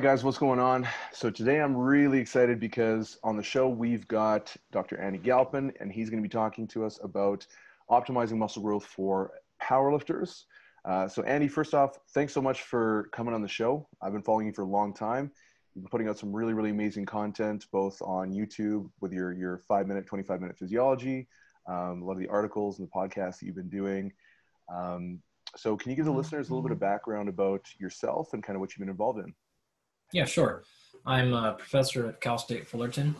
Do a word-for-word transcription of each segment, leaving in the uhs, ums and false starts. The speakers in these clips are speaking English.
Hi guys, what's going on? So today I'm really excited because on the show we've got Doctor Andy Galpin, and he's going to be talking to us about optimizing muscle growth for powerlifters. Uh, so Andy, first off, thanks so much for coming on the show. I've been following you for a long time. You've been putting out some really, really amazing content, both on YouTube with your, your five minute, twenty-five minute physiology, um, a lot of the articles and the podcasts that you've been doing. Um, so can you give the listeners a little bit of background about yourself and kind of what you've been involved in? Yeah, sure. I'm a professor at Cal State Fullerton,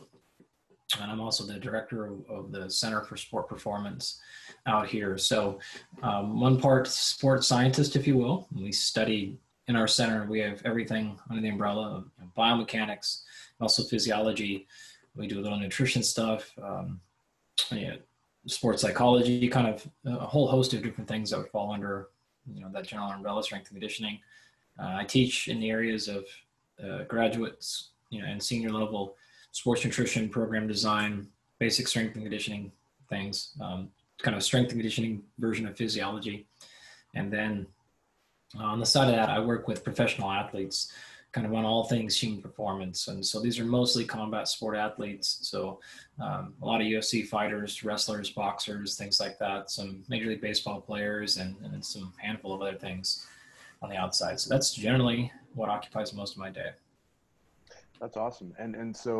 and I'm also the director of, of the Center for Sport Performance out here. So um, one part sports scientist, if you will. We study in our center. We have everything under the umbrella of you know, biomechanics, also physiology. We do a little nutrition stuff, um, you know, sports psychology, kind of a whole host of different things that would fall under you know that general umbrella, strength and conditioning. Uh, I teach in the areas of Uh, graduates, you know, and senior level sports nutrition, program design, basic strength and conditioning things, um, kind of strength and conditioning version of physiology. And then uh, on the side of that, I work with professional athletes, kind of on all things human performance. And so these are mostly combat sport athletes. So um, a lot of U F C fighters, wrestlers, boxers, things like that, some Major League Baseball players, and, and some handful of other things on the outside. So that's generally what occupies most of my day. That's awesome. And and so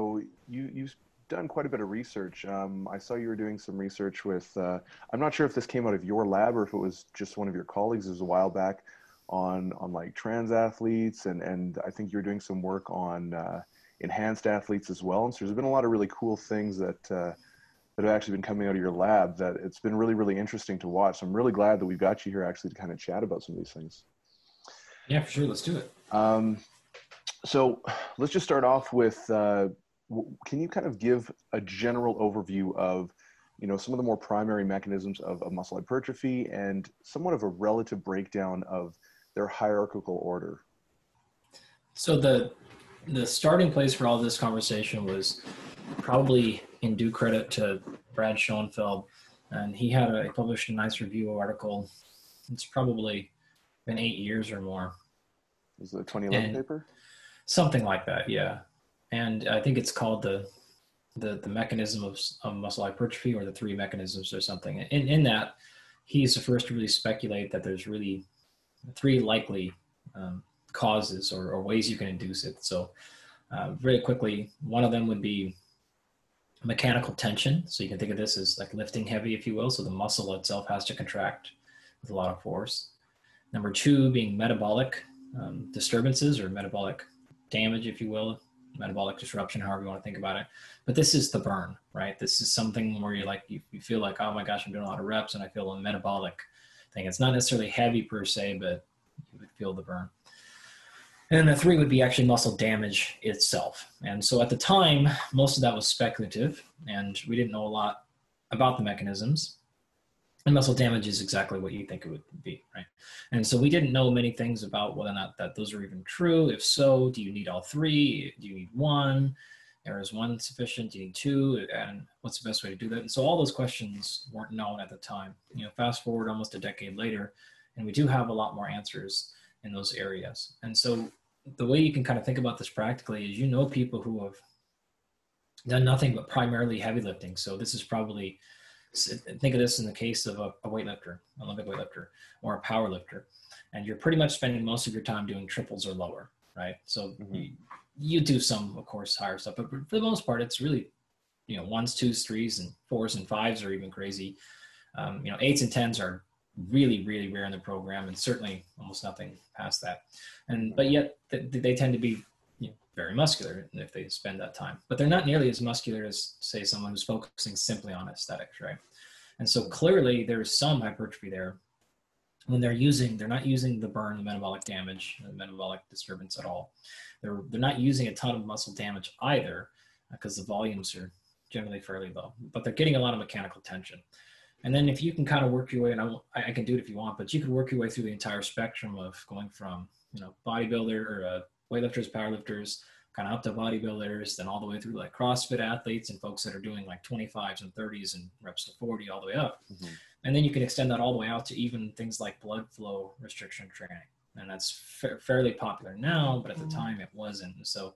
you, you've done quite a bit of research. Um, I saw you were doing some research with, uh, I'm not sure if this came out of your lab or if it was just one of your colleagues. It was a while back on, on like trans athletes. And, and I think you were doing some work on uh, enhanced athletes as well. And so there's been a lot of really cool things that, uh, that have actually been coming out of your lab that it's been really, really interesting to watch. So I'm really glad that we've got you here actually to kind of chat about some of these things. Yeah, for sure. Let's do it. Um, so let's just start off with, uh, w- can you kind of give a general overview of, you know, some of the more primary mechanisms of, of muscle hypertrophy and somewhat of a relative breakdown of their hierarchical order? So the, the starting place for all this conversation was probably in due credit to Brad Schoenfeld. And he had a, he published a nice review article. It's probably been eight years or more. Is it a twenty eleven paper? Something like that, yeah. And I think it's called the the, the mechanism of, of muscle hypertrophy, or the three mechanisms or something. In, in that, he's the first to really speculate that there's really three likely um, causes or, or ways you can induce it. So uh, very quickly, one of them would be mechanical tension. So you can think of this as like lifting heavy, if you will. So the muscle itself has to contract with a lot of force. Number two being metabolic um, disturbances, or metabolic damage, if you will, metabolic disruption, however you want to think about it. But this is the burn, right? This is something where you're like, you, you feel like, oh my gosh, I'm doing a lot of reps and I feel a metabolic thing. It's not necessarily heavy per se, but you would feel the burn. And then the three would be actually muscle damage itself. And so at the time, most of that was speculative and we didn't know a lot about the mechanisms. And muscle damage is exactly what you think it would be, right? And so we didn't know many things about whether or not that those are even true. If so, do you need all three? Do you need one? Or is one sufficient? Do you need two? And what's the best way to do that? And so all those questions weren't known at the time. You know, fast forward almost a decade later, and we do have a lot more answers in those areas. And so the way you can kind of think about this practically is, you know, people who have done nothing but primarily heavy lifting. So this is probably... think of this in the case of a, a weightlifter, an Olympic weightlifter, or a power lifter, and you're pretty much spending most of your time doing triples or lower, right? So mm-hmm. you, you do some, of course, higher stuff, but for the most part, it's really, you know, ones, twos, threes, and fours and fives are even crazy. Um, you know, eights and tens are really, really rare in the program, and certainly almost nothing past that. And but yet th- they tend to be you know, very muscular if they spend that time, but they're not nearly as muscular as, say, someone who's focusing simply on aesthetics, right? And so clearly there is some hypertrophy there when they're using, they're not using the burn, the metabolic damage, the metabolic disturbance at all. They're they're not using a ton of muscle damage either, because the volumes are generally fairly low, but they're getting a lot of mechanical tension. And then if you can kind of work your way, and I, I can do it if you want, but you can work your way through the entire spectrum of going from, you know, bodybuilder or a weightlifters, powerlifters, kind of up to bodybuilders, then all the way through like CrossFit athletes and folks that are doing like twenty-fives and thirties and reps to forty all the way up. Mm-hmm. And then you can extend that all the way out to even things like blood flow restriction training. And that's fa- fairly popular now, but at the time it wasn't. And so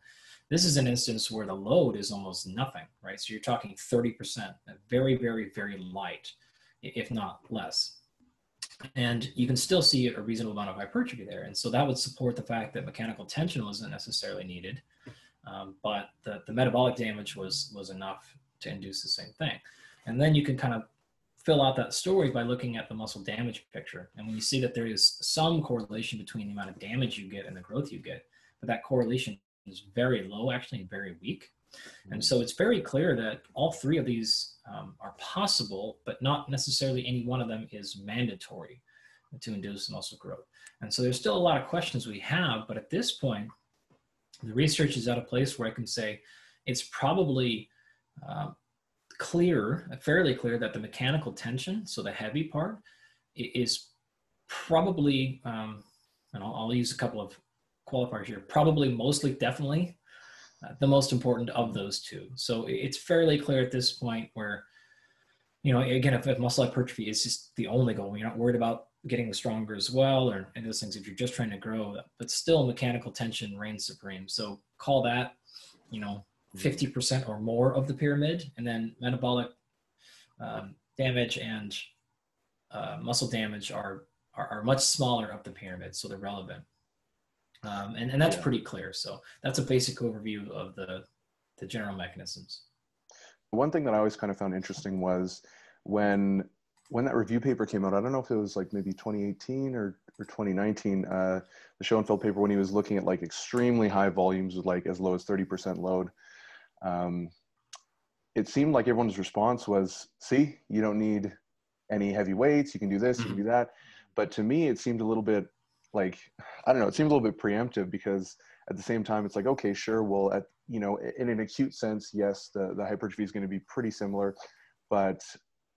this is an instance where the load is almost nothing, right? So you're talking thirty percent, very, very, very light, if not less. And you can still see a reasonable amount of hypertrophy there. And so that would support the fact that mechanical tension wasn't necessarily needed, um, but the, the metabolic damage was, was enough to induce the same thing. And then you can kind of fill out that story by looking at the muscle damage picture. And when you see that there is some correlation between the amount of damage you get and the growth you get, but that correlation is very low, actually very weak. And so it's very clear that all three of these um, are possible, but not necessarily any one of them is mandatory to induce muscle growth. And so there's still a lot of questions we have, but at this point, the research is at a place where I can say it's probably uh, clear, fairly clear that the mechanical tension, so the heavy part, is probably, um, and I'll, I'll use a couple of qualifiers here, probably, mostly, definitely, the most important of those two. So it's fairly clear at this point where, you know, again, if, if muscle hypertrophy is just the only goal, you're not worried about getting stronger as well or any of those things if you're just trying to grow, but still mechanical tension reigns supreme. So call that, you know, fifty percent or more of the pyramid, and then metabolic um, damage and uh, muscle damage are, are, are much smaller up the pyramid. So they're relevant. Um, and, and that's yeah. pretty clear. So that's a basic overview of the, the general mechanisms. One thing that I always kind of found interesting was when, when that review paper came out, I don't know if it was like maybe twenty eighteen or, or twenty nineteen, uh, the Schoenfeld paper, when he was looking at like extremely high volumes with like as low as thirty percent load, um, it seemed like everyone's response was, see, you don't need any heavy weights. You can do this, you can do that. But to me, it seemed a little bit like, I don't know, it seems a little bit preemptive, because at the same time, it's like, okay, sure, well, at, you know, in an acute sense, yes, the, the hypertrophy is going to be pretty similar, but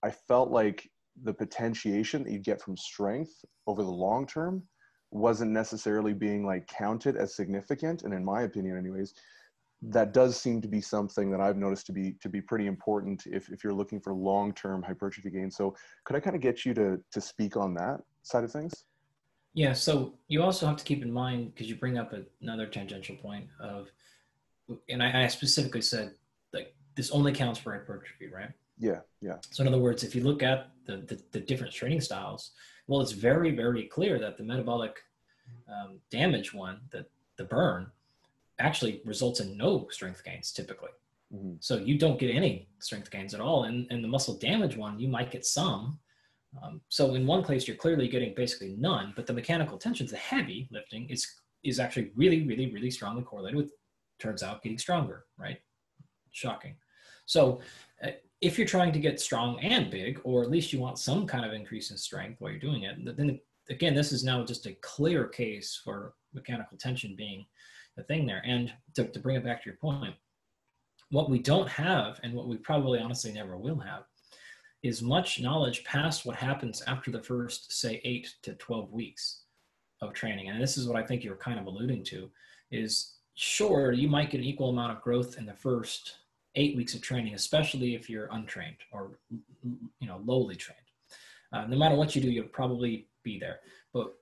I felt like the potentiation that you get from strength over the long term wasn't necessarily being like counted as significant. And in my opinion, anyways, that does seem to be something that I've noticed to be to be pretty important if, if you're looking for long-term hypertrophy gains. So could I kind of get you to to speak on that side of things? Yeah, so you also have to keep in mind, because you bring up another tangential point of, and I, I specifically said, like, this only counts for hypertrophy, right? Yeah, yeah. So in other words, if you look at the, the, the different training styles, well, it's very, very clear that the metabolic um, damage one, the, the burn, actually results in no strength gains typically. Mm-hmm. So you don't get any strength gains at all. And, and the muscle damage one, you might get some. Um, so in one place, you're clearly getting basically none, but the mechanical tensions, the heavy lifting is, is actually really, really, really strongly correlated with, turns out, getting stronger, right? Shocking. So uh, if you're trying to get strong and big, or at least you want some kind of increase in strength while you're doing it, then again, this is now just a clear case for mechanical tension being the thing there. And to, to bring it back to your point, what we don't have, and what we probably honestly never will have, is much knowledge past what happens after the first, say, eight to twelve weeks of training. And this is what I think you're kind of alluding to, is sure, you might get an equal amount of growth in the first eight weeks of training, especially if you're untrained or, you know, lowly trained. Uh, no matter what you do, you'll probably be there. But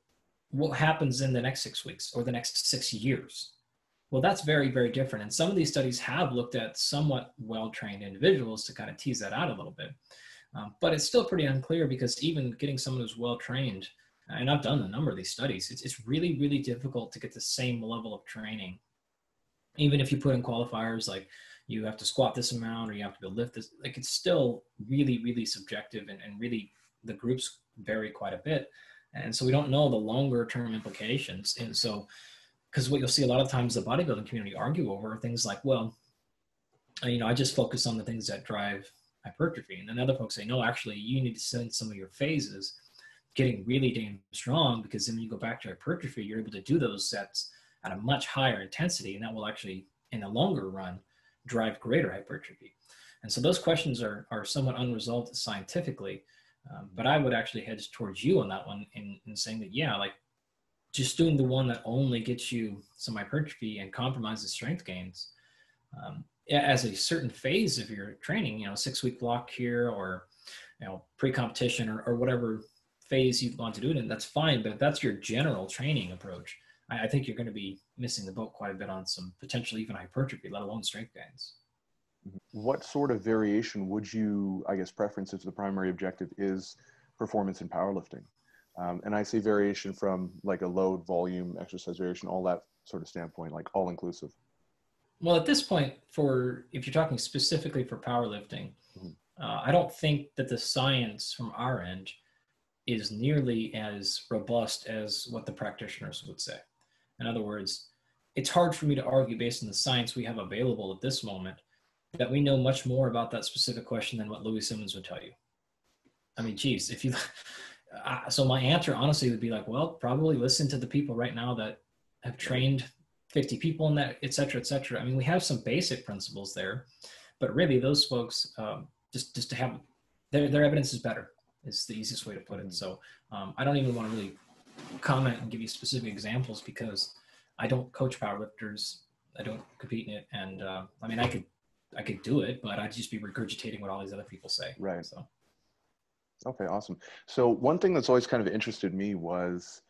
what happens in the next six weeks or the next six years? Well, that's very, very different. And some of these studies have looked at somewhat well-trained individuals to kind of tease that out a little bit. Um, but it's still pretty unclear, because even getting someone who's well-trained, and I've done a number of these studies, it's, it's really, really difficult to get the same level of training. Even if you put in qualifiers like you have to squat this amount or you have to lift this, like it's still really, really subjective, and, and really the groups vary quite a bit. And so we don't know the longer term implications. And so, because what you'll see a lot of times the bodybuilding community argue over are things like, well, you know, I just focus on the things that drive hypertrophy. And then other folks say, no, actually, you need to spend some of your phases getting really damn strong, because then when you go back to hypertrophy, you're able to do those sets at a much higher intensity. And that will actually, in the longer run, drive greater hypertrophy. And so those questions are, are somewhat unresolved scientifically. Um, but I would actually hedge towards you on that one in, in saying that, yeah, like just doing the one that only gets you some hypertrophy and compromises strength gains, um, as a certain phase of your training, you know, six week block here, or, you know, pre-competition or, or whatever phase you've gone to do it in, that's fine. But if that's your general training approach, I, I think you're going to be missing the boat quite a bit on some potentially even hypertrophy, let alone strength gains. What sort of variation would you, I guess, preference if the primary objective is performance in powerlifting? Um, and I say variation from like a load, volume, exercise variation, all that sort of standpoint, like all inclusive. Well, at this point, for if you're talking specifically for powerlifting, mm-hmm. uh, I don't think that the science from our end is nearly as robust as what the practitioners would say. In other words, it's hard for me to argue based on the science we have available at this moment that we know much more about that specific question than what Louis Simmons would tell you. I mean, geez, if you, uh, so my answer honestly would be like, well, probably listen to the people right now that have trained fifty people in that, et cetera, et cetera. I mean, we have some basic principles there, but really those folks, um, just, just to have their, their evidence is better. It's the easiest way to put it. So um, I don't even want to really comment and give you specific examples because I don't coach powerlifters. I don't compete in it. And uh, I mean, I could, I could do it, but I'd just be regurgitating what all these other people say. Right. So. Okay. Awesome. So one thing that's always kind of interested me was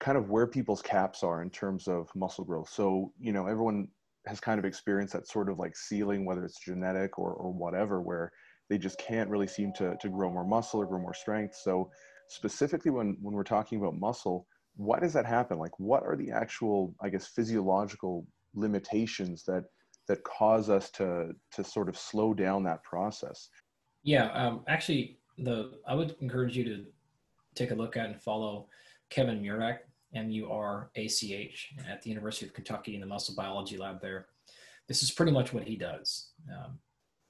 kind of where people's caps are in terms of muscle growth. So, you know, everyone has kind of experienced that sort of like ceiling, whether it's genetic or, or whatever, where they just can't really seem to, to grow more muscle or grow more strength. So specifically when, when we're talking about muscle, why does that happen? Like what are the actual, I guess, physiological limitations that, that cause us to, to sort of slow down that process? Yeah, um, actually, the I would encourage you to take a look at and follow Kevin Murach, M U R A C H, at the University of Kentucky in the muscle biology lab there. This is pretty much what he does. Um,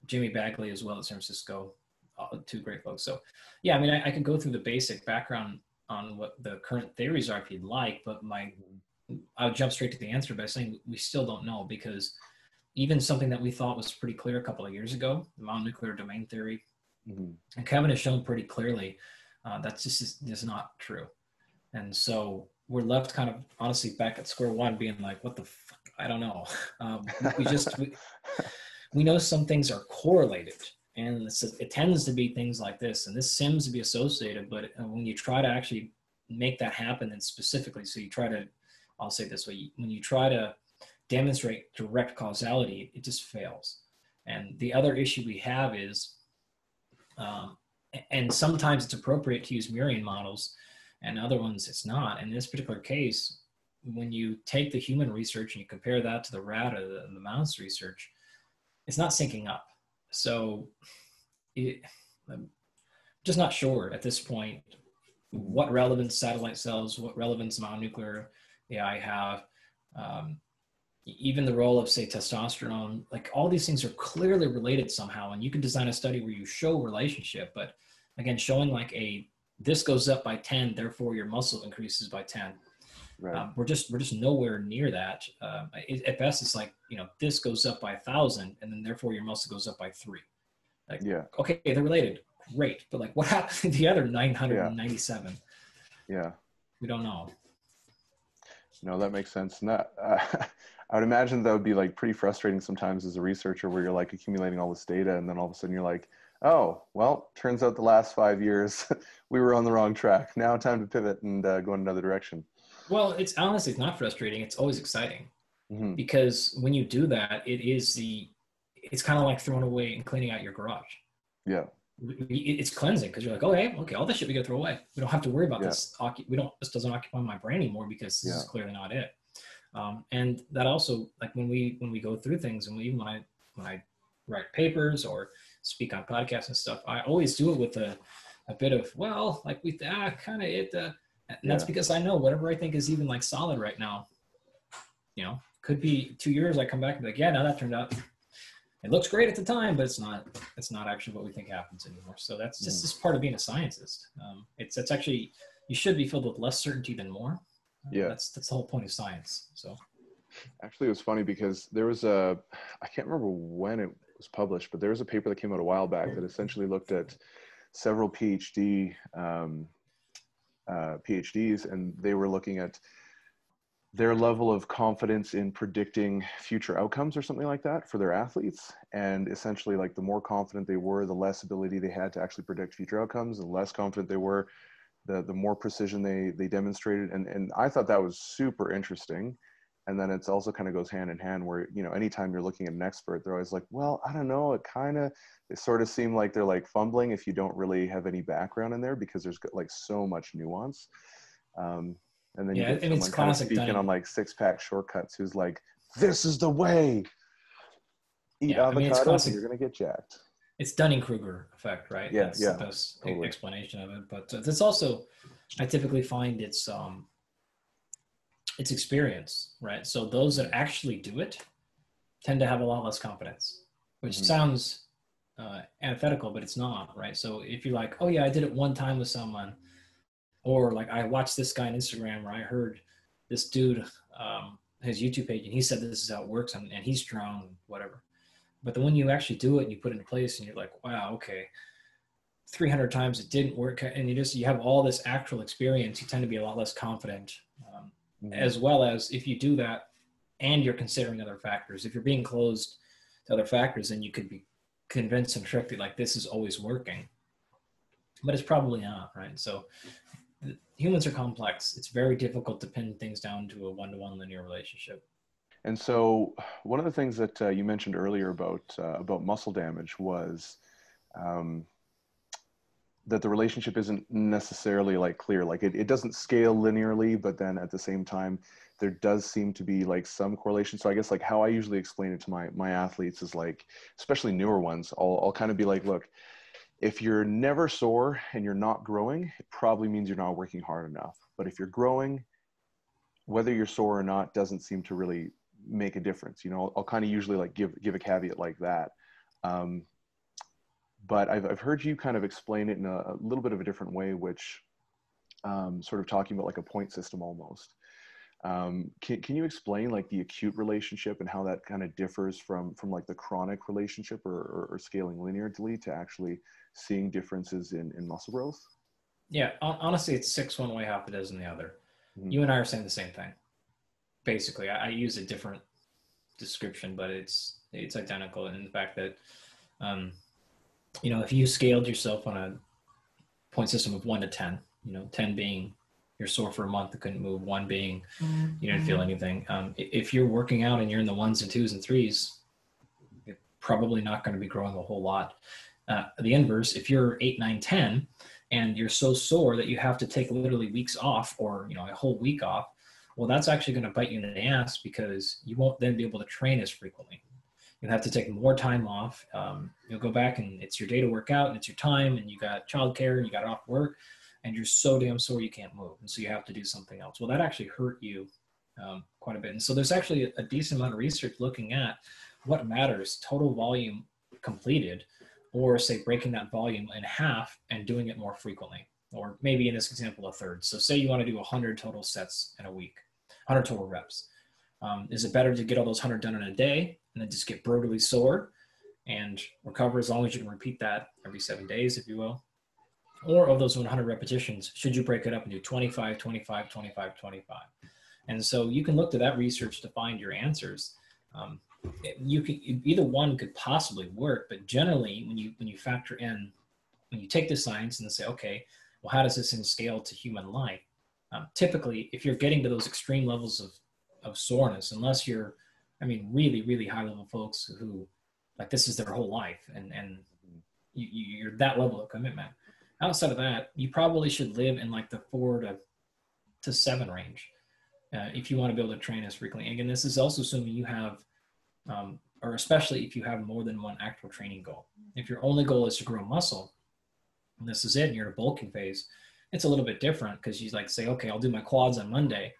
Jimmy Bagley as well at San Francisco, uh, two great folks. So yeah, I mean, I, I can go through the basic background on what the current theories are if you'd like, but my I'll jump straight to the answer by saying we still don't know because even something that we thought was pretty clear a couple of years ago, the mononuclear domain theory. Mm-hmm. And Kevin has shown pretty clearly uh, that's just is, is not true. And so we're left kind of honestly back at square one being like, what the fuck? I don't know. Um, we just, we, we know some things are correlated and it's, it tends to be things like this. And this seems to be associated, but when you try to actually make that happen and specifically, so you try to, I'll say it this way, when you try to demonstrate direct causality, it just fails. And the other issue we have is, um, and sometimes it's appropriate to use Murine models and other ones it's not. In this particular case, when you take the human research and you compare that to the rat or the, the mouse research, it's not syncing up. So it, I'm just not sure at this point what relevance satellite cells, what relevance mononuclear A I have. Um, even the role of, say, testosterone, like all these things are clearly related somehow. And you can design a study where you show relationship, but again, showing like a, this goes up by ten, therefore your muscle increases by ten. Right. Um, we're just, we're just nowhere near that. Uh, it, at best, it's like, you know, this goes up by a thousand and then therefore your muscle goes up by three. Like, yeah. Okay. They're related. Great. But like what happened to the other nine hundred ninety-seven? Yeah. yeah. We don't know. No, that makes sense. Not, uh, I would imagine that would be like pretty frustrating sometimes as a researcher where you're like accumulating all this data and then all of a sudden you're like, oh, well, turns out the last five years we were on the wrong track. Now time to pivot and uh, go in another direction. Well, it's honestly, it's not frustrating. It's always exciting mm-hmm. because when you do that, it is the, it's kind of like throwing away and cleaning out your garage. Yeah. It's cleansing because you're like, oh, hey, okay, all this shit we got to throw away. We don't have to worry about yeah. this. We don't, this doesn't occupy my brain anymore because this yeah. is clearly not it. Um, and that also, like when we, when we go through things and we, when I, when I write papers or speak on podcasts and stuff, I always do it with a, a bit of, well, like we, ah, kind of it, uh, and yeah. that's because I know whatever I think is even like solid right now, you know, could be two years. I come back and be like, yeah, no, that turned out. It looks great at the time, but it's not, it's not actually what we think happens anymore. So that's just mm. this part of being a scientist. Um, it's, it's actually, you should be filled with less certainty than more. Uh, yeah. That's, that's the whole point of science. So actually it was funny because there was a, I can't remember when it was published, but there was a paper that came out a while back that essentially looked at several PhD, um, uh, PhDs, and they were looking at their level of confidence in predicting future outcomes or something like that for their athletes. And essentially, like, the more confident they were, the less ability they had to actually predict future outcomes. The less confident they were, the, the more precision they, they demonstrated. And, and I thought that was super interesting. And then it's also kind of goes hand in hand where, you know, anytime you're looking at an expert, they're always like, well, I don't know, it kind of, they sort of seem like they're like fumbling if you don't really have any background in there, because there's like so much nuance. Um, and then yeah, you get someone kind of speaking on like six pack shortcuts who's like, this is the way. Eat yeah, avocados, I mean, and you're going to get jacked. It's Dunning-Kruger effect, right? Yeah, That's yeah, the best totally. explanation of it. But uh, that's also, I typically find it's, um, it's experience, right? So those that actually do it tend to have a lot less confidence, which mm-hmm. sounds uh, antithetical, but it's not, right? So if you're like, oh yeah, I did it one time with someone, or like I watched this guy on Instagram, or I heard this dude, um, his YouTube page, and he said this is how it works, and, and he's strong, whatever. But then when you actually do it and you put it in place and you're like, wow, okay, three hundred times it didn't work, and you just, you have all this actual experience, you tend to be a lot less confident. Um, Mm-hmm. As well as if you do that and you're considering other factors, if you're being closed to other factors, then you could be convinced and tricked that like this is always working, but it's probably not, right? So humans are complex. It's very difficult to pin things down to a one-to-one linear relationship. And so one of the things that uh, you mentioned earlier about, uh, about muscle damage was, um, that the relationship isn't necessarily like clear, like it, it doesn't scale linearly, but then at the same time, there does seem to be like some correlation. So I guess like how I usually explain it to my, my athletes is like, especially newer ones, I'll, I'll kind of be like, look, if you're never sore and you're not growing, it probably means you're not working hard enough. But if you're growing, whether you're sore or not doesn't seem to really make a difference. You know, I'll, I'll kind of usually like give, give a caveat like that. Um, But I've, I've heard you kind of explain it in a, a little bit of a different way, which um, sort of talking about like a point system almost. Um, can, can you explain like the acute relationship and how that kind of differs from, from like the chronic relationship or, or, or scaling linearly to actually seeing differences in, in muscle growth? Yeah, honestly, it's six one way, half a dozen the other. Mm-hmm. You and I are saying the same thing. Basically, I, I use a different description, but it's, it's identical in the fact that, um, you know, if you scaled yourself on a point system of one to ten, you know, ten being you're sore for a month and couldn't move, one being mm-hmm. you didn't feel anything. Um, if you're working out and you're in the ones and twos and threes, you're probably not going to be growing a whole lot. Uh, the inverse, if you're eight, nine, ten, and you're so sore that you have to take literally weeks off or, you know, a whole week off, well, that's actually going to bite you in the ass because you won't then be able to train as frequently. You'll have to take more time off. Um, you'll go back and it's your day to work out and it's your time and you got childcare and you got off work and you're so damn sore you can't move. And so you have to do something else. Well, that actually hurt you um, quite a bit. And so there's actually a, a decent amount of research looking at what matters, total volume completed, or say breaking that volume in half and doing it more frequently, or maybe in this example, a third. So say you want to do one hundred total sets in a week, one hundred total reps. Um, is it better to get all those one hundred done in a day and then just get brutally sore and recover as long as you can repeat that every seven days, if you will? Or of those one hundred repetitions, should you break it up and do twenty-five, twenty-five, twenty-five, twenty-five? And so you can look to that research to find your answers. Um, you could, either one could possibly work, but generally when you, when you factor in, when you take the science and say, okay, well, how does this in scale to human life? Um, typically, if you're getting to those extreme levels of, of soreness, unless you're, I mean, really, really high level folks who like, this is their whole life. And, and you, you're that level of commitment. Outside of that, you probably should live in like the four to, to seven range. Uh, if you want to be able to train as frequently. And again, this is also assuming you have, um, or especially if you have more than one actual training goal. If your only goal is to grow muscle, and this is it, and you're in a bulking phase, it's a little bit different because you like say, okay, I'll do my quads on Monday.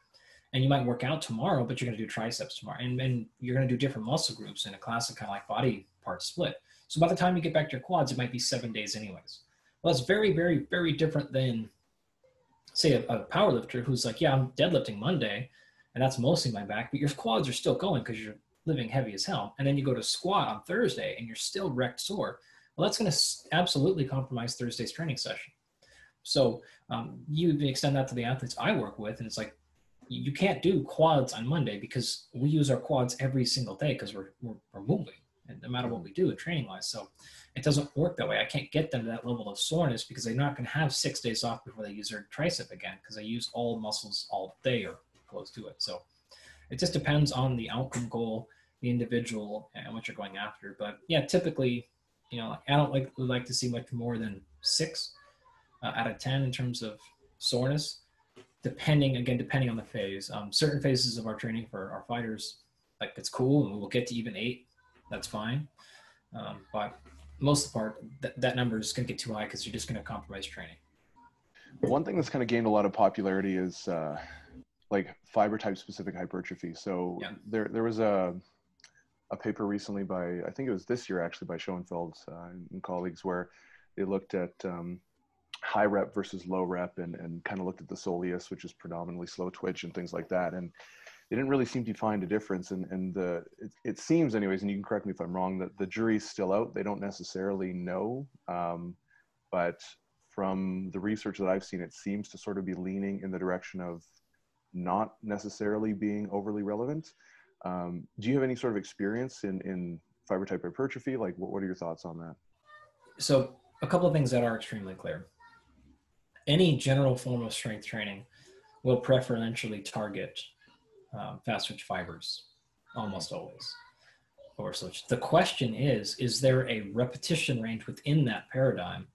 And you might work out tomorrow, but you're going to do triceps tomorrow. And then you're going to do different muscle groups in a classic kind of like body part split. So by the time you get back to your quads, it might be seven days anyways. Well, that's very, very, very different than, say, a, a power lifter who's like, yeah, I'm deadlifting Monday, and that's mostly my back, but your quads are still going because you're living heavy as hell. And then you go to squat on Thursday, and you're still wrecked sore. Well, that's going to absolutely compromise Thursday's training session. So um, you extend that to the athletes I work with, and it's like, you can't do quads on Monday because we use our quads every single day because we're, we're, we're moving, and no matter what we do in training wise. So it doesn't work that way. I can't get them to that level of soreness because they're not going to have six days off before they use their tricep again, because they use all muscles all day or close to it. So it just depends on the outcome goal, the individual, and what you're going after. But yeah, typically, you know, I don't like, like to see much more than six uh, out of ten in terms of soreness, depending, again, depending on the phase. Um, certain phases of our training for our fighters, like, it's cool, and we'll get to even eight. That's fine. Um, but most of the part, th that number is going to get too high because you're just going to compromise training. One thing that's kind of gained a lot of popularity is uh, like fiber type specific hypertrophy. So yeah. there, there was a, a paper recently by, I think it was this year actually, by Schoenfeld uh, and colleagues, where they looked at um, high rep versus low rep, and, and kind of looked at the soleus, which is predominantly slow twitch and things like that. And they didn't really seem to find a difference. And, and the, it, it seems anyways, and you can correct me if I'm wrong, that the jury's still out. They don't necessarily know, um, but from the research that I've seen, it seems to sort of be leaning in the direction of not necessarily being overly relevant. Um, do you have any sort of experience in, in fiber type hypertrophy? Like, what, what are your thoughts on that? So a couple of things that are extremely clear. Any general form of strength training will preferentially target um, fast twitch fibers, almost always. Or so the question is, is there a repetition range within that paradigm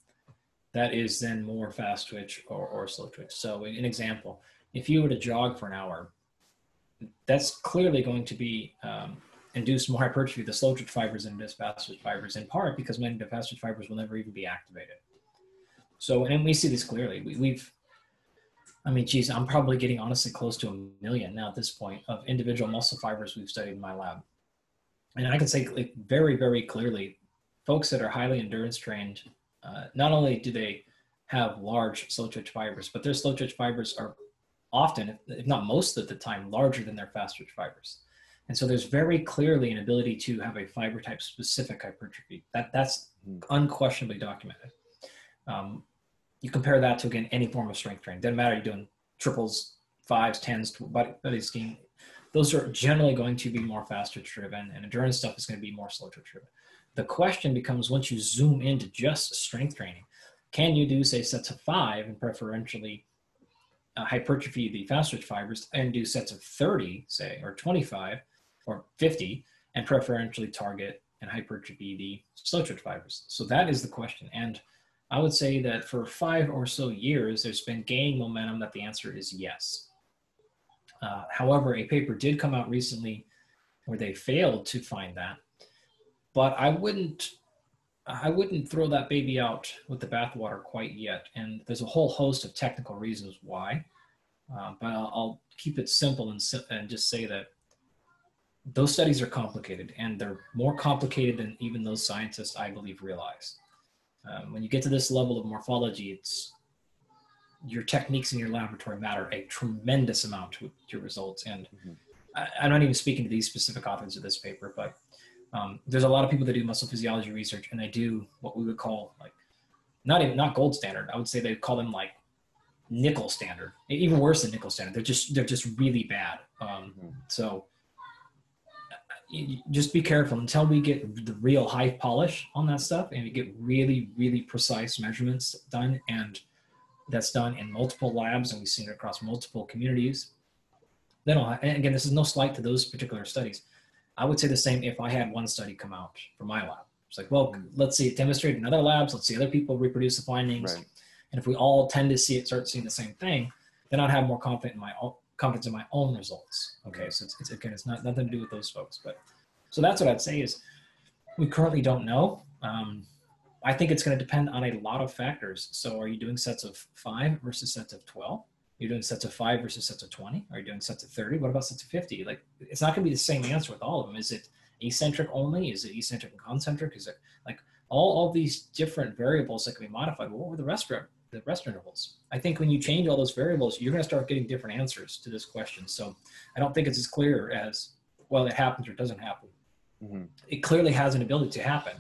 that is then more fast twitch or, or slow twitch? So an example, if you were to jog for an hour, that's clearly going to be um, induce more hypertrophy, the slow twitch fibers and fast twitch fibers, in part because many of the fast twitch fibers will never even be activated. So, and we see this clearly. We, we've, I mean, geez, I'm probably getting honestly close to a million now at this point of individual muscle fibers we've studied in my lab. And I can say, like, very, very clearly, folks that are highly endurance trained, uh, not only do they have large slow twitch fibers, but their slow twitch fibers are often, if not most of the time, larger than their fast twitch fibers. And so there's very clearly an ability to have a fiber type specific hypertrophy. That, that's unquestionably documented. Um, you compare that to, again, any form of strength training. Doesn't matter, you're doing triples, fives, tens, body, body scheme. Those are generally going to be more fast twitch driven, and endurance stuff is going to be more slow twitch driven. The question becomes, once you zoom into just strength training, can you do, say, sets of five and preferentially uh, hypertrophy the fast twitch fibers, and do sets of thirty, say, or twenty-five or fifty and preferentially target and hypertrophy the slow twitch fibers? So that is the question. And I would say that for five or so years, there's been gaining momentum that the answer is yes. Uh, however, a paper did come out recently where they failed to find that, but I wouldn't, I wouldn't throw that baby out with the bathwater quite yet. And there's a whole host of technical reasons why, uh, but I'll, I'll keep it simple and, and just say that those studies are complicated, and they're more complicated than even those scientists, I believe, realize. Um, when you get to this level of morphology, it's your techniques in your laboratory matter a tremendous amount to, to your results. And mm-hmm. I, I'm not even speaking to these specific authors of this paper, but um, there's a lot of people that do muscle physiology research, and they do what we would call, like, not even not gold standard. I would say they call them like nickel standard, even worse than nickel standard. They're just they're just really bad. Um, mm-hmm. So just be careful until we get the real high polish on that stuff, and we get really, really precise measurements done, and that's done in multiple labs, and we've seen it across multiple communities. Then, I'll, and again, this is no slight to those particular studies. I would say the same if I had one study come out from my lab. It's like, well, let's see it demonstrated in other labs. Let's see other people reproduce the findings. Right. And if we all tend to see it, start seeing the same thing, then I'd have more confidence in my own. confidence in my own results. Okay, so it's, it's again, it's not nothing to do with those folks, but so that's what I'd say is we currently don't know. Um, I think it's going to depend on a lot of factors. So, are you doing sets of five versus sets of twelve? You're doing sets of five versus sets of twenty? Are you doing sets of thirty? What about sets of fifty? Like, it's not going to be the same answer with all of them. Is it eccentric only? Is it eccentric and concentric? Is it like all of these different variables that can be modified? Well, what were the rest of the rest intervals? I think when you change all those variables, you're going to start getting different answers to this question. So I don't think it's as clear as, well, it happens or it doesn't happen. Mm-hmm. It clearly has an ability to happen,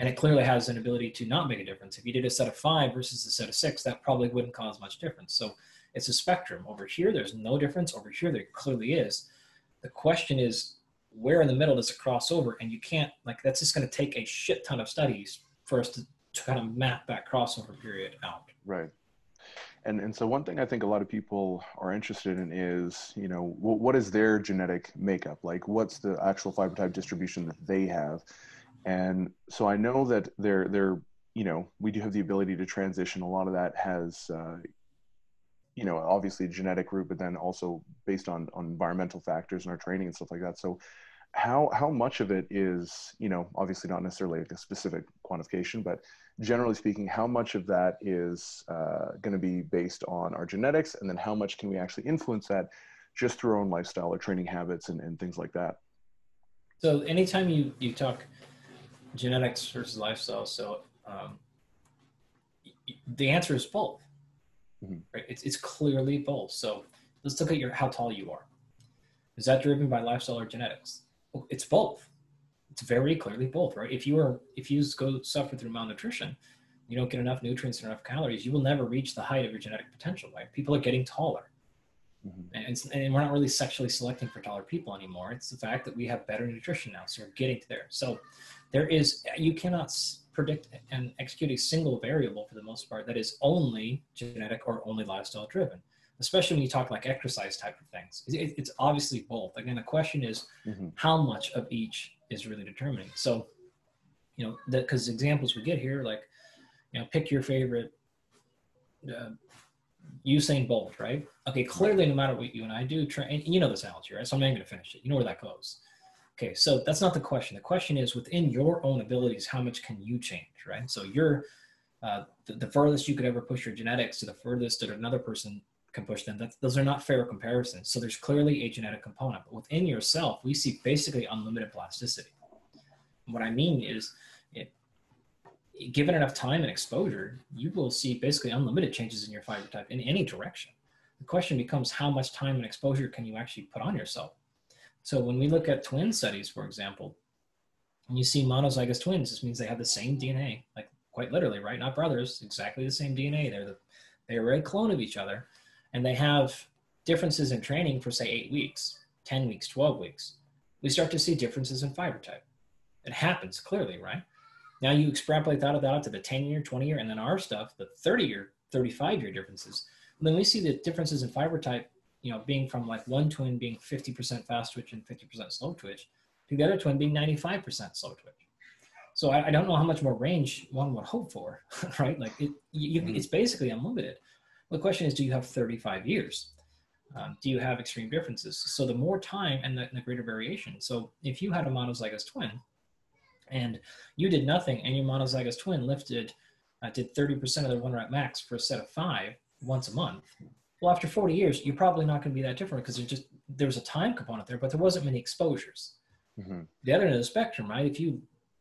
and it clearly has an ability to not make a difference. If you did a set of five versus a set of six, that probably wouldn't cause much difference. So It's a spectrum. Over here, there's no difference. Over here, there clearly is. The question is, where in the middle does it cross over? And you can't, like, that's just going to take a shit ton of studies for us to, to kind of map that crossover period out. Right. And and so one thing I think a lot of people are interested in is, you know, what, what is their genetic makeup? Like, what's the actual fiber type distribution that they have? And so I know that they're, they're, you know, we do have the ability to transition. A lot of that has, uh, you know, obviously a genetic root, but then also based on, on environmental factors and our training and stuff like that. So how, how much of it is, you know, obviously not necessarily like a specific quantification, but generally speaking, how much of that is uh, going to be based on our genetics? And then how much can we actually influence that just through our own lifestyle or training habits and, and things like that? So anytime you, you talk genetics versus lifestyle, so um, the answer is both. Mm-hmm. Right? It's, it's clearly both. So let's look at your how tall you are. Is that driven by lifestyle or genetics? Well, it's both. It's very clearly both, right? If you are, if you go suffer through malnutrition, you don't get enough nutrients and enough calories, you will never reach the height of your genetic potential, right? People are getting taller. Mm-hmm. and, it's, and we're not really sexually selecting for taller people anymore. It's the fact that we have better nutrition now, so we're getting to there. So there is, you cannot predict and execute a single variable for the most part that is only genetic or only lifestyle driven, especially when you talk like exercise type of things. It, it's obviously both. Again, the question is mm-hmm. how much of each is really determining. So, you know, because examples we get here, like, you know, pick your favorite uh, Usain Bolt, right? Okay, clearly no matter what you and I do, tra- and you know this analogy, right? So I'm not even going to finish it. You know where that goes. Okay, so that's not the question. The question is within your own abilities, how much can you change, right? So you're, uh, the, the furthest you could ever push your genetics to the furthest that another person can push them, that's, those are not fair comparisons. So there's clearly a genetic component, but within yourself, we see basically unlimited plasticity. And what I mean is, it, given enough time and exposure, you will see basically unlimited changes in your fiber type in any direction. The question becomes how much time and exposure can you actually put on yourself? So when we look at twin studies, for example, and you see monozygous twins, this means they have the same D N A, like quite literally, right? Not brothers, exactly the same D N A. They're the, they're a clone of each other. And they have differences in training for, say, eight weeks, ten weeks, twelve weeks, we start to see differences in fiber type. It happens clearly, right? Now you extrapolate that out to the ten-year, twenty-year, and then our stuff, the thirty-year, thirty-five-year differences. And then we see the differences in fiber type, you know, being from like one twin being fifty percent fast twitch and fifty percent slow twitch, to the other twin being ninety-five percent slow twitch. So I, I don't know how much more range one would hope for, right? Like it, you, mm-hmm. it's basically unlimited. The question is, do you have thirty-five years? Um, do you have extreme differences? So the more time and the, and the greater variation. So if you had a monozygous twin and you did nothing and your monozygous twin lifted, uh, did thirty percent of their one rep max for a set of five once a month. Well, after forty years, you're probably not going to be that different because there's just, there was a time component there, but there wasn't many exposures. Mm-hmm. The other end of the spectrum, right? If you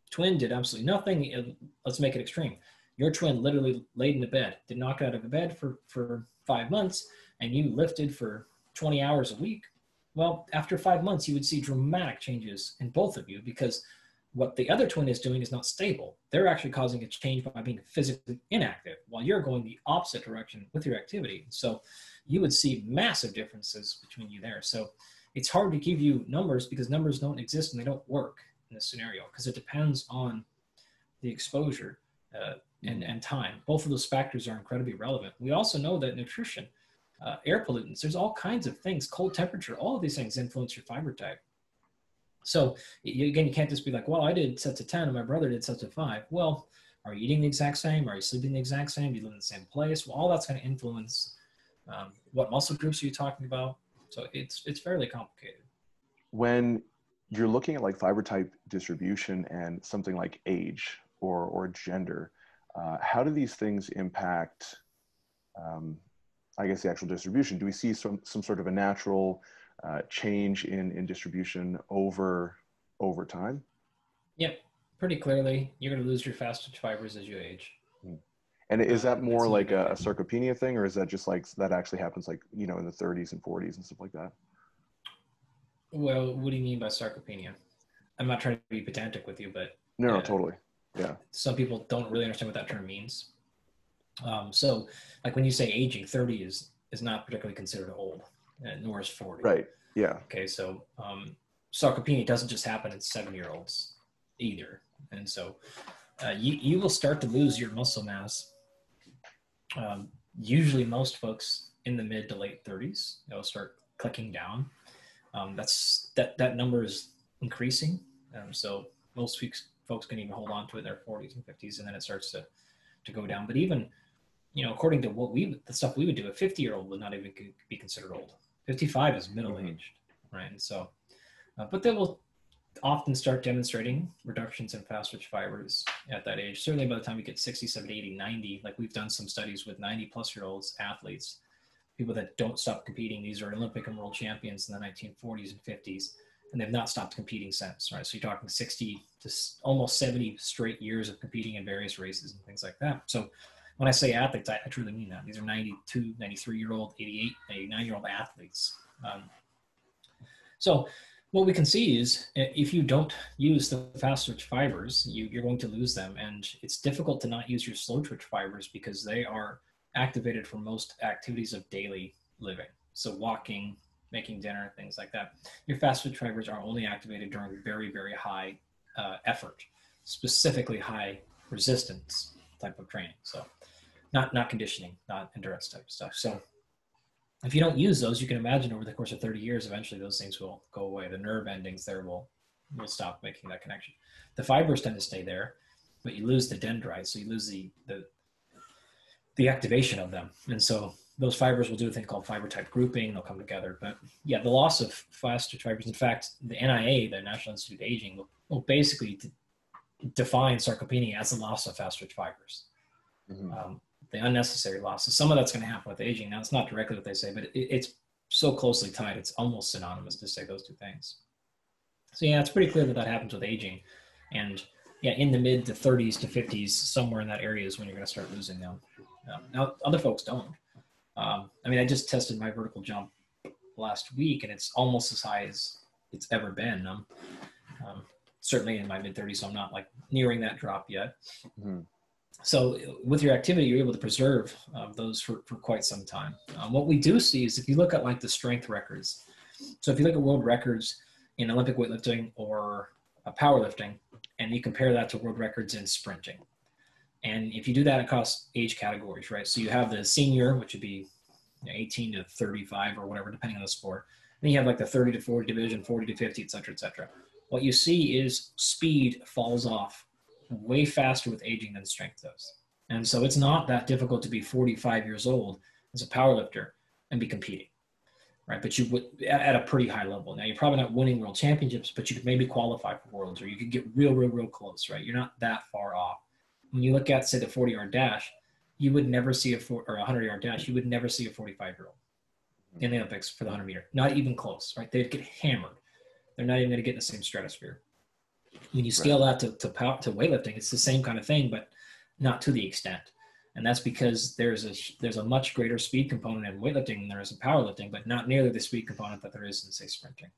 twin did absolutely nothing, it, let's make it extreme. Your twin literally laid in the bed, did not get out of the bed for, for five months, and you lifted for twenty hours a week. Well, after five months, you would see dramatic changes in both of you because what the other twin is doing is not stable. They're actually causing a change by being physically inactive while you're going the opposite direction with your activity. So you would see massive differences between you there. So it's hard to give you numbers because numbers don't exist and they don't work in this scenario because it depends on the exposure. Uh, And, and time. Both of those factors are incredibly relevant. We also know that nutrition, uh, air pollutants, there's all kinds of things, cold temperature, all of these things influence your fiber type. So you, again, you can't just be like, well, I did sets of ten and my brother did sets of five. Well, are you eating the exact same? Are you sleeping the exact same? Do you live in the same place? Well, all that's going to influence um, what muscle groups are you talking about? So it's, it's fairly complicated. When you're looking at like fiber type distribution and something like age or, or gender, Uh, how do these things impact, um, I guess, the actual distribution? Do we see some, some sort of a natural uh, change in, in distribution over over time? Yep, pretty clearly. You're going to lose your fast twitch fibers as you age. And is that more That's like a, a sarcopenia thing, or is that just like that actually happens like, you know, in the thirties and forties and stuff like that? Well, what do you mean by sarcopenia? I'm not trying to be pedantic with you, but... No, no, uh, totally. Yeah. Some people don't really understand what that term means. Um, so like when you say aging, thirty is is not particularly considered old, and nor is forty. Right. Yeah. Okay. So um, sarcopenia doesn't just happen in seven-year-olds either. And so uh, you, you will start to lose your muscle mass. Um, usually most folks in the mid to late thirties, they'll start clicking down. Um, that's that, that number is increasing. Um, so most folks, folks can even hold on to it in their forties and fifties, and then it starts to, to go down. But even, you know, according to what we, the stuff we would do, a fifty year old would not even be considered old. fifty-five is middle aged. Mm-hmm. Right. And so, uh, but they will often start demonstrating reductions in fast twitch fibers at that age. Certainly by the time we get sixty, seventy, eighty, ninety, like we've done some studies with ninety plus year olds athletes, people that don't stop competing. These are Olympic and world champions in the nineteen forties and fifties, and they've not stopped competing since, right? So you're talking sixty to almost seventy straight years of competing in various races and things like that. So when I say athletes, I, I truly mean that. These are ninety-two, ninety-three year old, eighty-eight, ninety-nine year old athletes. Um, so what we can see is if you don't use the fast twitch fibers, you, you're going to lose them. And it's difficult to not use your slow twitch fibers because they are activated for most activities of daily living. So walking, making dinner, things like that. Your fast twitch fibers are only activated during very, very high uh, effort, specifically high resistance type of training. So not, not conditioning, not endurance type stuff. So if you don't use those, you can imagine over the course of thirty years, eventually those things will go away. The nerve endings there will, will stop making that connection. The fibers tend to stay there, but you lose the dendrites. So you lose the, the, the activation of them. And so those fibers will do a thing called fiber type grouping. They'll come together. But yeah, the loss of fast twitch fibers. In fact, the N I A, the National Institute of Aging, will, will basically d- define sarcopenia as the loss of fast twitch fibers. Mm-hmm. Um, the unnecessary loss. So some of that's going to happen with aging. Now, it's not directly what they say, but it, it's so closely tied. It's almost synonymous to say those two things. So yeah, it's pretty clear that that happens with aging. And yeah, in the mid to thirties to fifties, somewhere in that area is when you're going to start losing them. Um, now, other folks don't. Um, I mean, I just tested my vertical jump last week, and it's almost as high as it's ever been. Um, um, certainly in my mid-thirties, so I'm not like nearing that drop yet. Mm-hmm. So with your activity, you're able to preserve um, those for, for quite some time. Um, what we do see is if you look at like the strength records. So if you look at world records in Olympic weightlifting or uh, powerlifting, and you compare that to world records in sprinting. And if you do that across age categories, right? So you have the senior, which would be you know, eighteen to thirty-five or whatever, depending on the sport. Then you have like the thirty to forty division, forty to fifty, et cetera, et cetera. What you see is speed falls off way faster with aging than strength does. And so it's not that difficult to be forty-five years old as a powerlifter and be competing, right? But you would at a pretty high level. Now you're probably not winning world championships, but you could maybe qualify for worlds, or you could get real, real, real close, right? You're not that far off. When you look at say the forty yard dash, you would never see a four, or a hundred yard dash. You would never see a forty-five year old in the Olympics for the hundred meter, not even close, right? They'd get hammered. They're not even going to get in the same stratosphere. When you scale right. that to, to power, to weightlifting, it's the same kind of thing, but not to the extent. And that's because there's a, there's a much greater speed component in weightlifting than there is in powerlifting, but not nearly the speed component that there is in say sprinting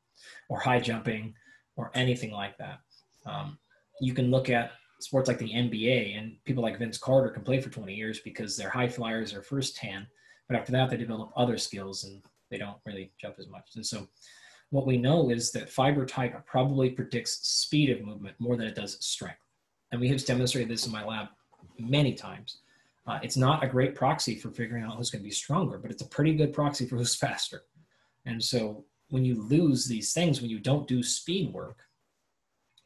or high jumping or anything like that. Um, you can look at sports like the N B A, and people like Vince Carter can play for twenty years because they're high flyers or first-hand, but after that they develop other skills and they don't really jump as much. And so what we know is that fiber type probably predicts speed of movement more than it does strength. And we have demonstrated this in my lab many times. Uh, it's not a great proxy for figuring out who's going to be stronger, but it's a pretty good proxy for who's faster. And so when you lose these things, when you don't do speed work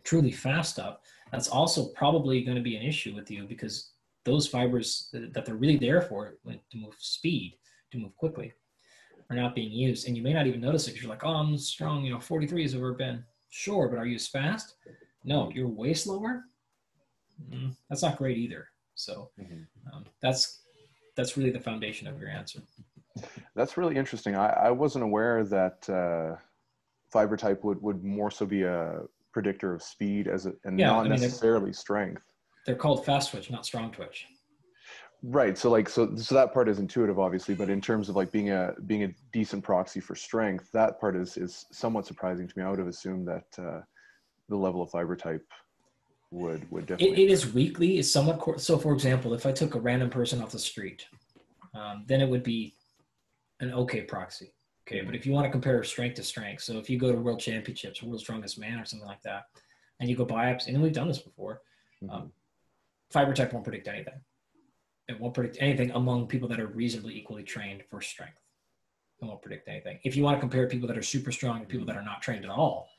truly fast up, that's also probably going to be an issue with you because those fibers that they're really there for, like to move speed, to move quickly, are not being used. And you may not even notice it because you're like, oh, I'm strong, you know, forty-three has ever been. Sure, but are you as fast? No, you're way slower. Mm-hmm. That's not great either. So mm-hmm. um, that's that's really the foundation of your answer. That's really interesting. I, I wasn't aware that uh, fiber type would, would more so be a predictor of speed as a, and yeah, not I mean, necessarily they're, strength. They're called fast twitch, not strong twitch. Right. So like, so, so that part is intuitive, obviously, but in terms of like being a, being a decent proxy for strength, that part is, is somewhat surprising to me. I would have assumed that uh, the level of fiber type would, would definitely. It, it is weekly. It's somewhat. Cor- so for example, if I took a random person off the street, um, then it would be an okay proxy. Okay, but if you want to compare strength to strength, so if you go to world championships, world's strongest man or something like that, and you go biopsy, and we've done this before, mm-hmm. um, fiber type won't predict anything. It won't predict anything among people that are reasonably equally trained for strength. It won't predict anything. If you want to compare people that are super strong to people that are not trained at all,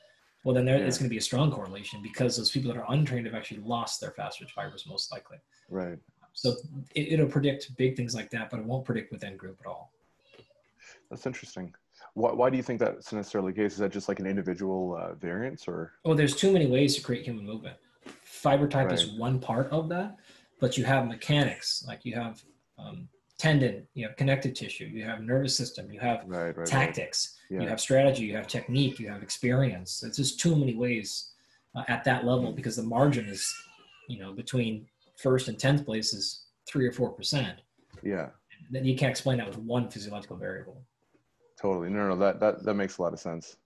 well, then there, yeah. it's going to be a strong correlation because those people that are untrained have actually lost their fast-twitch fibers most likely. Right. So it, it'll predict big things like that, but it won't predict within group at all. That's interesting. Why, why do you think that's necessarily the case? Is that just like an individual uh, variance or? Oh, there's too many ways to create human movement. Fiber type right. is one part of that, but you have mechanics, like you have um, tendon, you have connective tissue, you have nervous system, you have right, right, tactics, right. Yeah. you have strategy, you have technique, you have experience. It's just too many ways uh, at that level mm-hmm. because the margin is, you know, between first and tenth place is three or four percent. Yeah. Then you can't explain that with one physiological variable. Totally. No, no, that, that, that makes a lot of sense.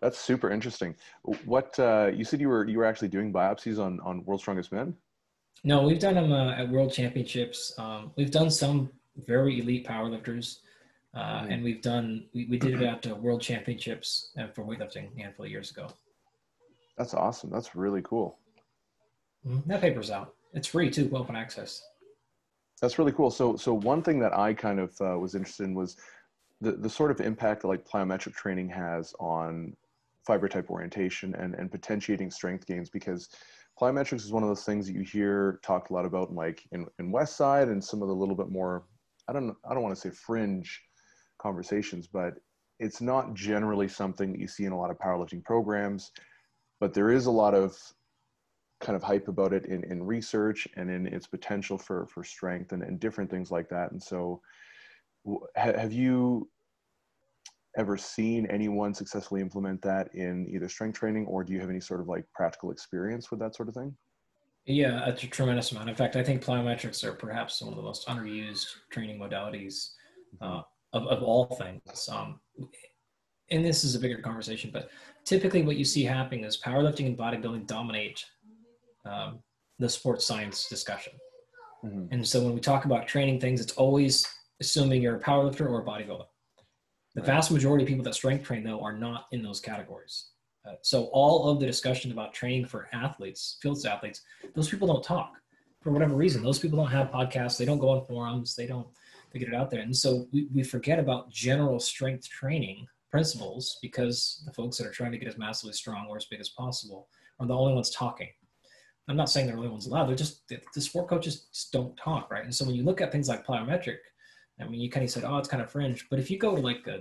That's super interesting. What, uh, you said you were, you were actually doing biopsies on, on World's Strongest Men? No, we've done them uh, at World Championships. Um, we've done some very elite powerlifters, uh, mm-hmm. and we've done, we, we did it at uh, World Championships for weightlifting a handful of years ago. That's awesome. That's really cool. Mm-hmm. That paper's out. It's free too, open access. That's really cool. So, so one thing that I kind of uh, was interested in was the, the sort of impact that like plyometric training has on fiber type orientation and, and potentiating strength gains, because plyometrics is one of those things that you hear talked a lot about in like in, in West Side and some of the little bit more, I don't, I don't want to say fringe conversations, but it's not generally something that you see in a lot of powerlifting programs, but there is a lot of kind of hype about it in, in research and in its potential for, for strength and, and different things like that. And so ha- have you ever seen anyone successfully implement that in either strength training, or do you have any sort of like practical experience with that sort of thing? Yeah, a tremendous amount. In fact, I think plyometrics are perhaps one of the most underused training modalities uh, of, of all things. Um, and this is a bigger conversation, but typically what you see happening is powerlifting and bodybuilding dominate Um, the sports science discussion. Mm-hmm. And so when we talk about training things, it's always assuming you're a powerlifter or a bodybuilder. The right. vast majority of people that strength train though are not in those categories. Uh, so all of the discussion about training for athletes, field athletes, those people don't talk for whatever reason. Those people don't have podcasts. They don't go on forums. They don't, they get it out there. And so we, we forget about general strength training principles because the folks that are trying to get as massively strong or as big as possible are the only ones talking. I'm not saying they're the only ones allowed. They're just, the, the sport coaches just don't talk, right? And so when you look at things like plyometric, I mean, you kind of said, oh, it's kind of fringe. But if you go to like a,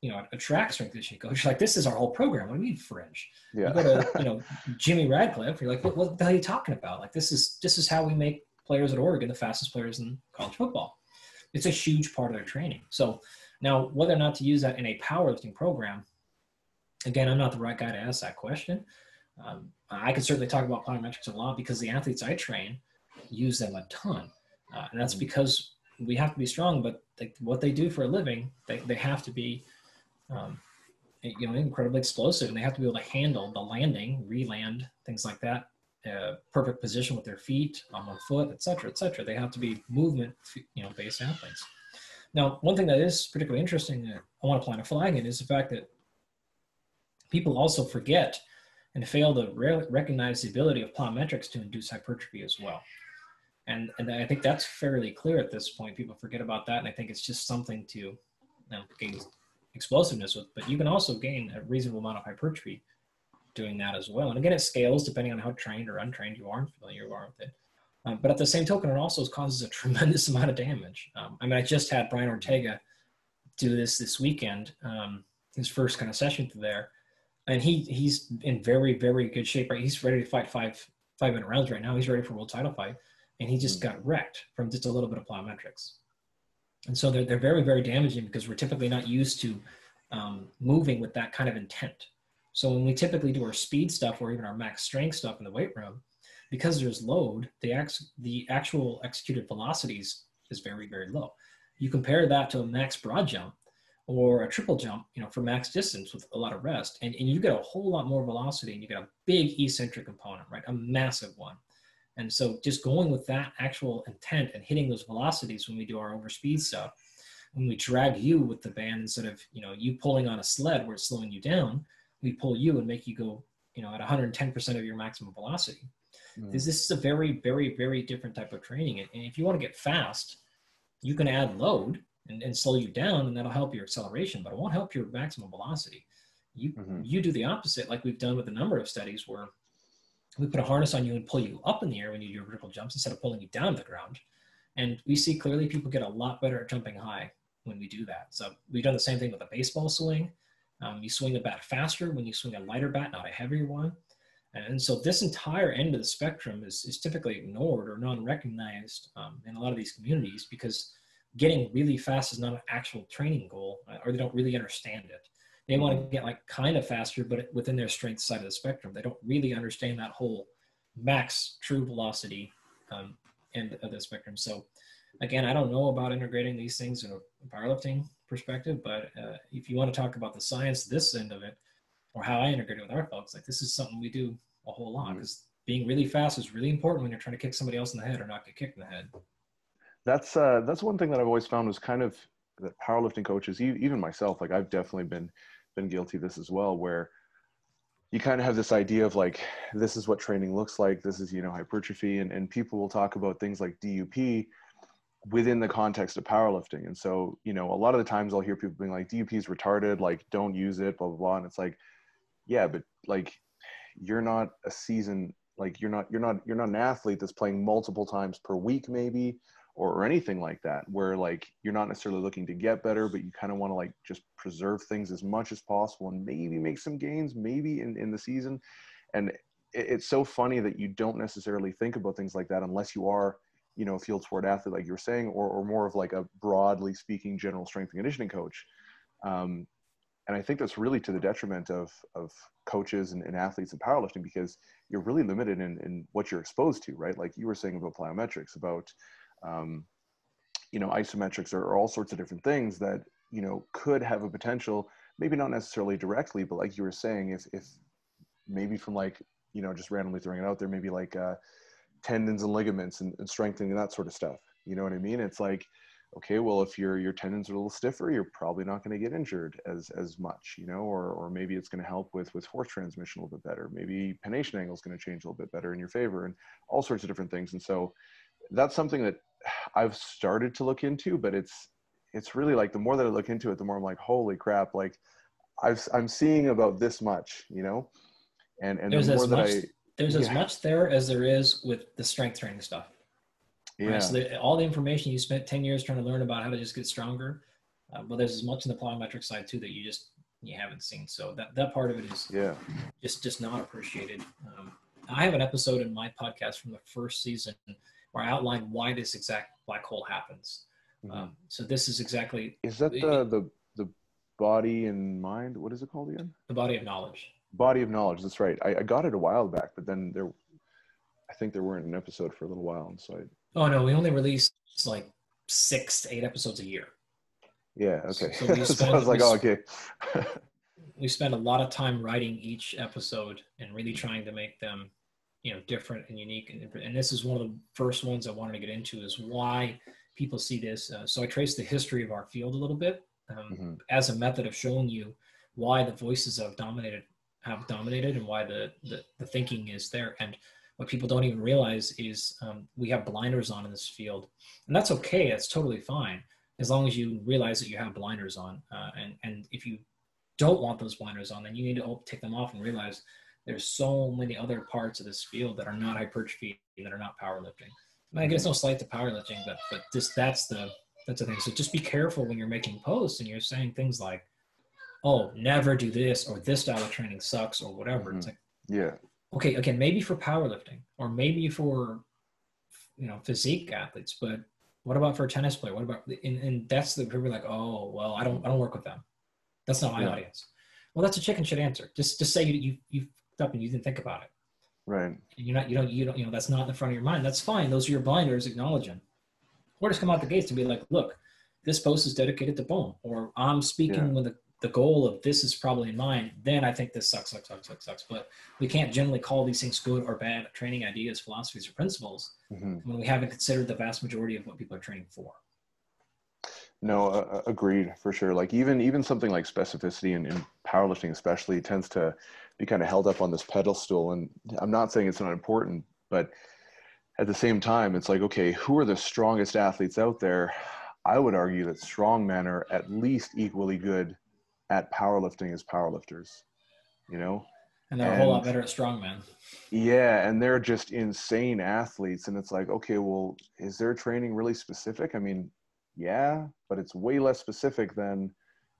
you know, a track strength conditioning coach, you're like, this is our whole program. What do you mean fringe? Yeah. You go to, you know, Jimmy Radcliffe, you're like, what, what the hell are you talking about? Like, this is, this is how we make players at Oregon the fastest players in college football. It's a huge part of their training. So now whether or not to use that in a powerlifting program, again, I'm not the right guy to ask that question. Um, I can certainly talk about plyometrics a lot because the athletes I train use them a ton. Uh, and that's because we have to be strong, but they, what they do for a living, they, they have to be, um, you know, incredibly explosive, and they have to be able to handle the landing, re-land, things like that, uh, perfect position with their feet, on one foot, et cetera, et cetera. They have to be movement, you know, based athletes. Now, one thing that is particularly interesting that I want to plant a flag in is the fact that people also forget and fail to re- recognize the ability of plyometrics to induce hypertrophy as well. And and I think that's fairly clear at this point. People forget about that, and I think it's just something to, you know, gain explosiveness with, but you can also gain a reasonable amount of hypertrophy doing that as well. And again, it scales depending on how trained or untrained you are and familiar you are with it. Um, but at the same token, it also causes a tremendous amount of damage. Um, I mean, I just had Brian Ortega do this this weekend, um, his first kind of session through there. And he he's in very, very good shape, right? He's ready to fight five five-minute rounds right now. He's ready for a world title fight. And he just got wrecked from just a little bit of plyometrics. And so they're, they're very, very damaging because we're typically not used to um, moving with that kind of intent. So when we typically do our speed stuff or even our max strength stuff in the weight room, because there's load, the, ex- the actual executed velocities is very, very low. You compare that to a max broad jump, or a triple jump, you know, for max distance with a lot of rest. And, and you get a whole lot more velocity, and you get a big eccentric component, right? A massive one. And so just going with that actual intent and hitting those velocities when we do our overspeed stuff when we drag you with the band, instead of, you know, you pulling on a sled where it's slowing you down, we pull you and make you go, you know, at one hundred ten percent of your maximum velocity. Mm. This, this is a very, very, very different type of training. And, and if you want to get fast, you can add load and, and slow you down, and that'll help your acceleration, but it won't help your maximum velocity. You, mm-hmm. you do the opposite, like we've done with a number of studies where we put a harness on you and pull you up in the air when you do your vertical jumps instead of pulling you down to the ground. And we see clearly people get a lot better at jumping high when we do that. So we've done the same thing with a baseball swing. Um, you swing a bat faster when you swing a lighter bat, not a heavier one. And so this entire end of the spectrum is, is typically ignored or non-recognized um, in a lot of these communities, because getting really fast is not an actual training goal, or they don't really understand it. They want to get like kind of faster, but within their strength side of the spectrum. They don't really understand that whole max true velocity um, end of the spectrum. So again, I don't know about integrating these things in a powerlifting perspective, but uh, if you want to talk about the science, this end of it, or how I integrate it with our folks, like this is something we do a whole lot, because being really fast is really important when you're trying to kick somebody else in the head or not get kicked in the head. That's uh, that's one thing that I've always found was kind of that powerlifting coaches, even myself, like I've definitely been been guilty of this as well, where you kind of have this idea of like, this is what training looks like. This is, you know, hypertrophy, and, and people will talk about things like D U P within the context of powerlifting. And so, you know, a lot of the times I'll hear people being like, D U P is retarded, like don't use it, blah, blah, blah. And it's like, yeah, but like, you're not a seasoned, like you're not, you're not, you're not an athlete that's playing multiple times per week, maybe, or, or anything like that, where like, you're not necessarily looking to get better, but you kind of want to like just preserve things as much as possible and maybe make some gains, maybe in, in the season. And it, it's so funny that you don't necessarily think about things like that unless you are, you know, a field sport athlete, like you were saying, or, or more of like a broadly speaking general strength and conditioning coach. Um, and I think that's really to the detriment of, of coaches and, and athletes in powerlifting, because you're really limited in, in what you're exposed to, right? Like you were saying about plyometrics, about, um, you know, isometrics, or, or all sorts of different things that, you know, could have a potential, maybe not necessarily directly, but like you were saying, if, if maybe from like, you know, just randomly throwing it out there, maybe like uh, tendons and ligaments and, and strengthening and that sort of stuff. You know what I mean? It's like, okay, well, if your, your tendons are a little stiffer, you're probably not going to get injured as, as much, you know, or, or maybe it's going to help with, with force transmission a little bit better. Maybe pronation angle is going to change a little bit better in your favor, and all sorts of different things. And so that's something that I've started to look into, but it's, it's really like the more that I look into it, the more I'm like, holy crap, like I've, I'm seeing about this much, you know, and, and there's the more as that much, I, there's yeah. as much there as there is with the strength training stuff. Yeah. Right? So the, all the information you spent ten years trying to learn about how to just get stronger, uh, but there's as much in the plyometric side too, that you just, you haven't seen. So that, that part of it is yeah. just, just not appreciated. Um, I have an episode in my podcast from the first season where I outline why this exact black hole happens. Mm-hmm. Um, so this is exactly. Is that the, it, the, the body and mind? What is it called again? The Body of Knowledge. Body of Knowledge. That's right. I, I got it a while back, but then there, I think there weren't an episode for a little while. And so I, oh no, we only released like six to eight episodes a year. Yeah. Okay. So, so we spend, so I was like, we, oh, okay. We spent a lot of time writing each episode and really trying to make them, you know, different and unique. And, and this is one of the first ones I wanted to get into, is why people see this. Uh, so I traced the history of our field a little bit um, mm-hmm. as a method of showing you why the voices have dominated, have dominated and why the, the, the thinking is there. And what people don't even realize is um, we have blinders on in this field, and that's okay. That's totally fine. As long as you realize that you have blinders on. Uh, and, and if you don't want those blinders on, then you need to take them off and realize there's so many other parts of this field that are not hypertrophy, that are not powerlifting. And I guess no slight to powerlifting, but but just that's the that's the thing. So just be careful when you're making posts and you're saying things like, "Oh, never do this," or "This style of training sucks," or whatever. Mm-hmm. It's like, yeah, okay, again, maybe for powerlifting, or maybe for, you know, physique athletes, but what about for a tennis player? What about and, and that's the people are like, "Oh, well, I don't I don't work with them. That's not my yeah. audience." Well, that's a chicken shit answer. Just just say you you you. Up and you didn't think about it, right? And you're not, you don't, you don't, you know, that's not in the front of your mind. That's fine. Those are your blinders. Acknowledge them, or just come out the gates and be like, "Look, this post is dedicated to Bone," or "I'm speaking yeah. with the, the goal of this is probably in mind." Then I think this sucks, sucks, sucks, sucks, sucks. But we can't generally call these things good or bad training ideas, philosophies, or principles mm-hmm. when we haven't considered the vast majority of what people are training for. No, uh, agreed for sure. Like even, even something like specificity in, in powerlifting, especially, tends to be kind of held up on this pedestal. And I'm not saying it's not important, but at the same time, it's like, okay, who are the strongest athletes out there? I would argue that strongmen are at least equally good at powerlifting as powerlifters, you know? And they're and, a whole lot better at strongmen. Yeah, and they're just insane athletes. And it's like, okay, well, is their training really specific? I mean, yeah, but it's way less specific than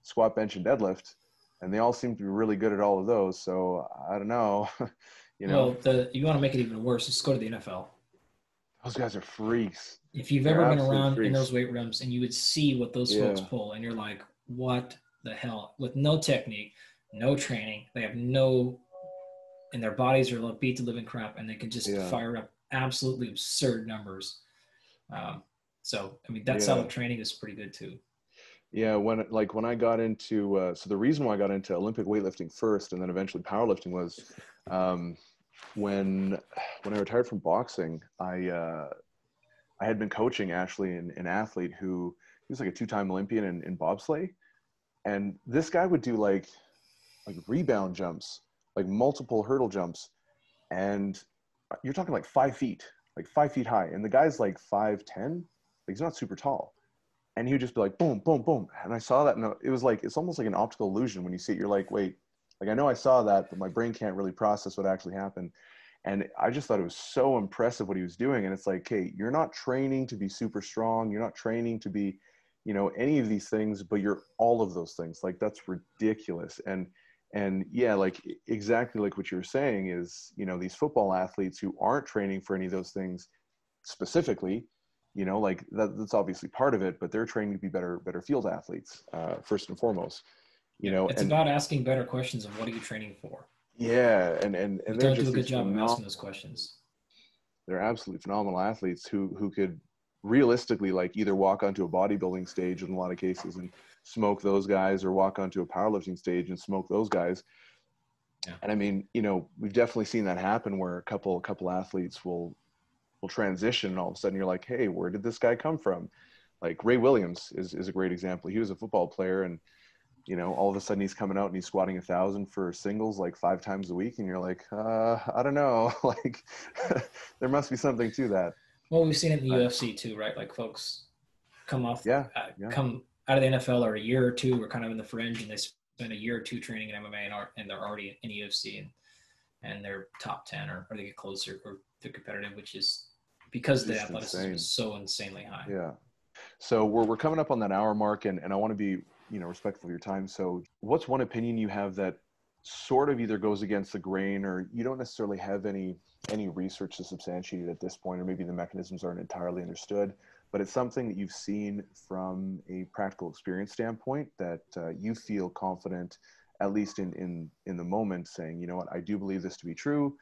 squat, bench, and deadlift. And they all seem to be really good at all of those. So I don't know. you know, well, the, you want to make it even worse, just go to the N F L. Those guys are freaks. If you've They're ever been around freaks. in those weight rooms, and you would see what those yeah. folks pull, and you're like, what the hell? With no technique, no training, they have no – and their bodies are beat to living crap, and they can just yeah. fire up absolutely absurd numbers. Um, so, I mean, that yeah. style of training is pretty good too. Yeah, when like when I got into uh, – so the reason why I got into Olympic weightlifting first and then eventually powerlifting was um, – When when I retired from boxing, I uh, I had been coaching actually an, an athlete who he was like a two-time Olympian in, in bobsleigh, and this guy would do like like rebound jumps, like multiple hurdle jumps, and you're talking like five feet, like five feet high, and the guy's like five ten, like he's not super tall, and he would just be like boom, boom, boom, and I saw that, and it was like it's almost like an optical illusion when you see it. You're like, wait. Like, I know I saw that, but my brain can't really process what actually happened. And I just thought it was so impressive what he was doing. And it's like, hey, you're not training to be super strong. You're not training to be, you know, any of these things, but you're all of those things. Like, that's ridiculous. And, and yeah, like exactly like what you were saying is, you know, these football athletes who aren't training for any of those things specifically, you know, like that, that's obviously part of it, but they're training to be better, better field athletes, uh, first and foremost. You know, it's and, about asking better questions of what are you training for? Yeah, and and, and they're don't just do a good job of asking those questions. They're absolutely phenomenal athletes who who could realistically like either walk onto a bodybuilding stage in a lot of cases and smoke those guys, or walk onto a powerlifting stage and smoke those guys. Yeah. And I mean, you know, we've definitely seen that happen where a couple a couple athletes will will transition, and all of a sudden you're like, hey, where did this guy come from? Like Ray Williams is is a great example. He was a football player, and you know, all of a sudden he's coming out and he's squatting a thousand for singles like five times a week. And you're like, uh, I don't know. Like there must be something to that. Well, we've seen it in the uh, U F C too, right? Like folks come off, yeah, uh, yeah. come out of the N F L or a year or two, or kind of in the fringe, and they spend a year or two training in M M A and, are, and they're already in U F C, and, and they're top ten or, or they get closer or they're competitive, which is because the athleticism insane. is so insanely high. Yeah. So we're, we're coming up on that hour mark, and, and I want to be, you know, respectful of your time. So what's one opinion you have that sort of either goes against the grain, or you don't necessarily have any, any research to substantiate at this point, or maybe the mechanisms aren't entirely understood, but it's something that you've seen from a practical experience standpoint that uh, you feel confident, at least in, in, in the moment, saying, you know what, I do believe this to be true.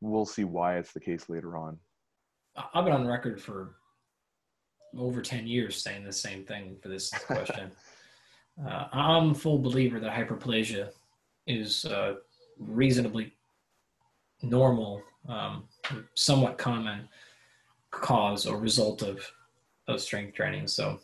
We'll see why it's the case later on. I've been on record for over ten years saying the same thing for this question. Uh, I'm a full believer that hyperplasia is uh, reasonably normal, um, somewhat common cause or result of, of strength training. So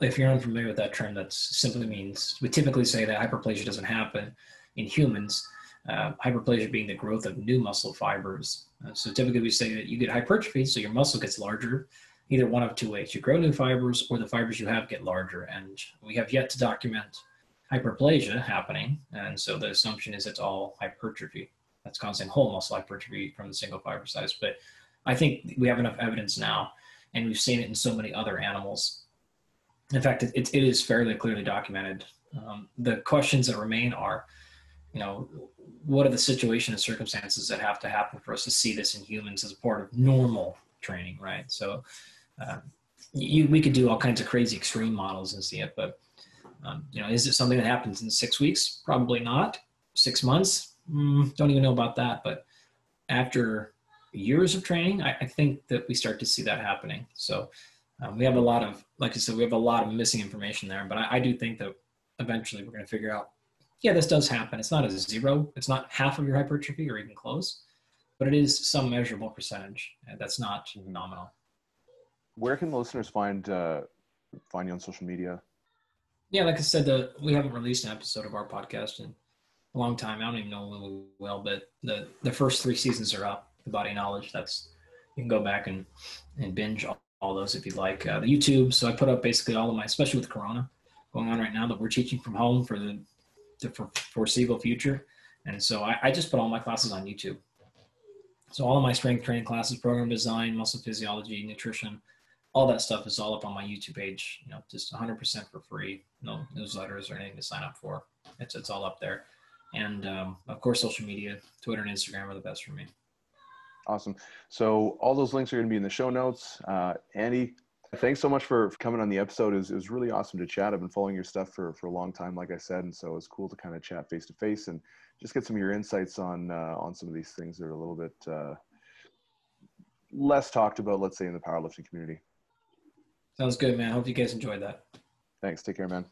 if you're unfamiliar with that term, that simply means we typically say that hyperplasia doesn't happen in humans, uh, hyperplasia being the growth of new muscle fibers. Uh, so typically we say that you get hypertrophy, so your muscle gets larger, either one of two ways. You grow new fibers, or the fibers you have get larger. And we have yet to document hyperplasia happening. And so the assumption is it's all hypertrophy that's causing whole muscle hypertrophy from the single fiber size. But I think we have enough evidence now, and we've seen it in so many other animals. In fact, it, it, it is fairly clearly documented. Um, the questions that remain are, you know, what are the situations and circumstances that have to happen for us to see this in humans as part of normal training, right? So, Uh, you, we could do all kinds of crazy extreme models and see it, but um, you know, is it something that happens in six weeks? Probably not. Six months? Mm, don't even know about that. But after years of training, I, I think that we start to see that happening. So um, we have a lot of, like I said, we have a lot of missing information there, but I, I do think that eventually we're going to figure out, yeah, this does happen. It's not a zero. It's not half of your hypertrophy or even close, but it is some measurable percentage. That's not nominal. Where can the listeners find uh, find you on social media? Yeah, like I said, the, we haven't released an episode of our podcast in a long time. I don't even know when we will, but the, the first three seasons are up, The Body Knowledge. That's, you can go back and, and binge all, all those if you'd like. Uh, the YouTube, so I put up basically all of my, especially with Corona going on right now, that we're teaching from home for the, the for foreseeable future. And so I, I just put all my classes on YouTube. So all of my strength training classes, program design, muscle physiology, nutrition, all that stuff is all up on my YouTube page, you know, just one hundred percent for free. No newsletters or anything to sign up for. It's it's all up there. And, um, of course, social media, Twitter and Instagram are the best for me. Awesome. So all those links are going to be in the show notes. Uh, Andy, thanks so much for, for coming on the episode. It was, it was really awesome to chat. I've been following your stuff for, for a long time, like I said, and so it was cool to kind of chat face to face and just get some of your insights on uh, on some of these things that are a little bit uh, less talked about, let's say, in the powerlifting community. Sounds good, man. I hope you guys enjoyed that. Thanks. Take care, man.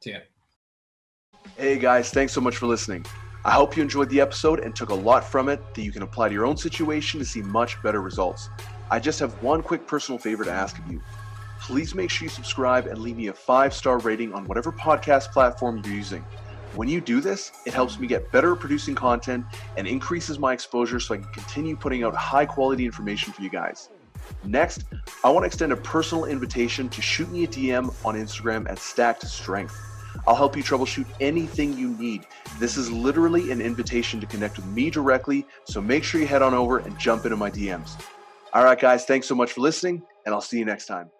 See ya. Hey, guys. Thanks so much for listening. I hope you enjoyed the episode and took a lot from it that you can apply to your own situation to see much better results. I just have one quick personal favor to ask of you. Please make sure you subscribe and leave me a five-star rating on whatever podcast platform you're using. When you do this, it helps me get better at producing content and increases my exposure so I can continue putting out high-quality information for you guys. Next, I want to extend a personal invitation to shoot me a D M on Instagram at Stacked Strength. I'll help you troubleshoot anything you need. This is literally an invitation to connect with me directly, so make sure you head on over and jump into my D Ms. All right, guys, thanks so much for listening, and I'll see you next time.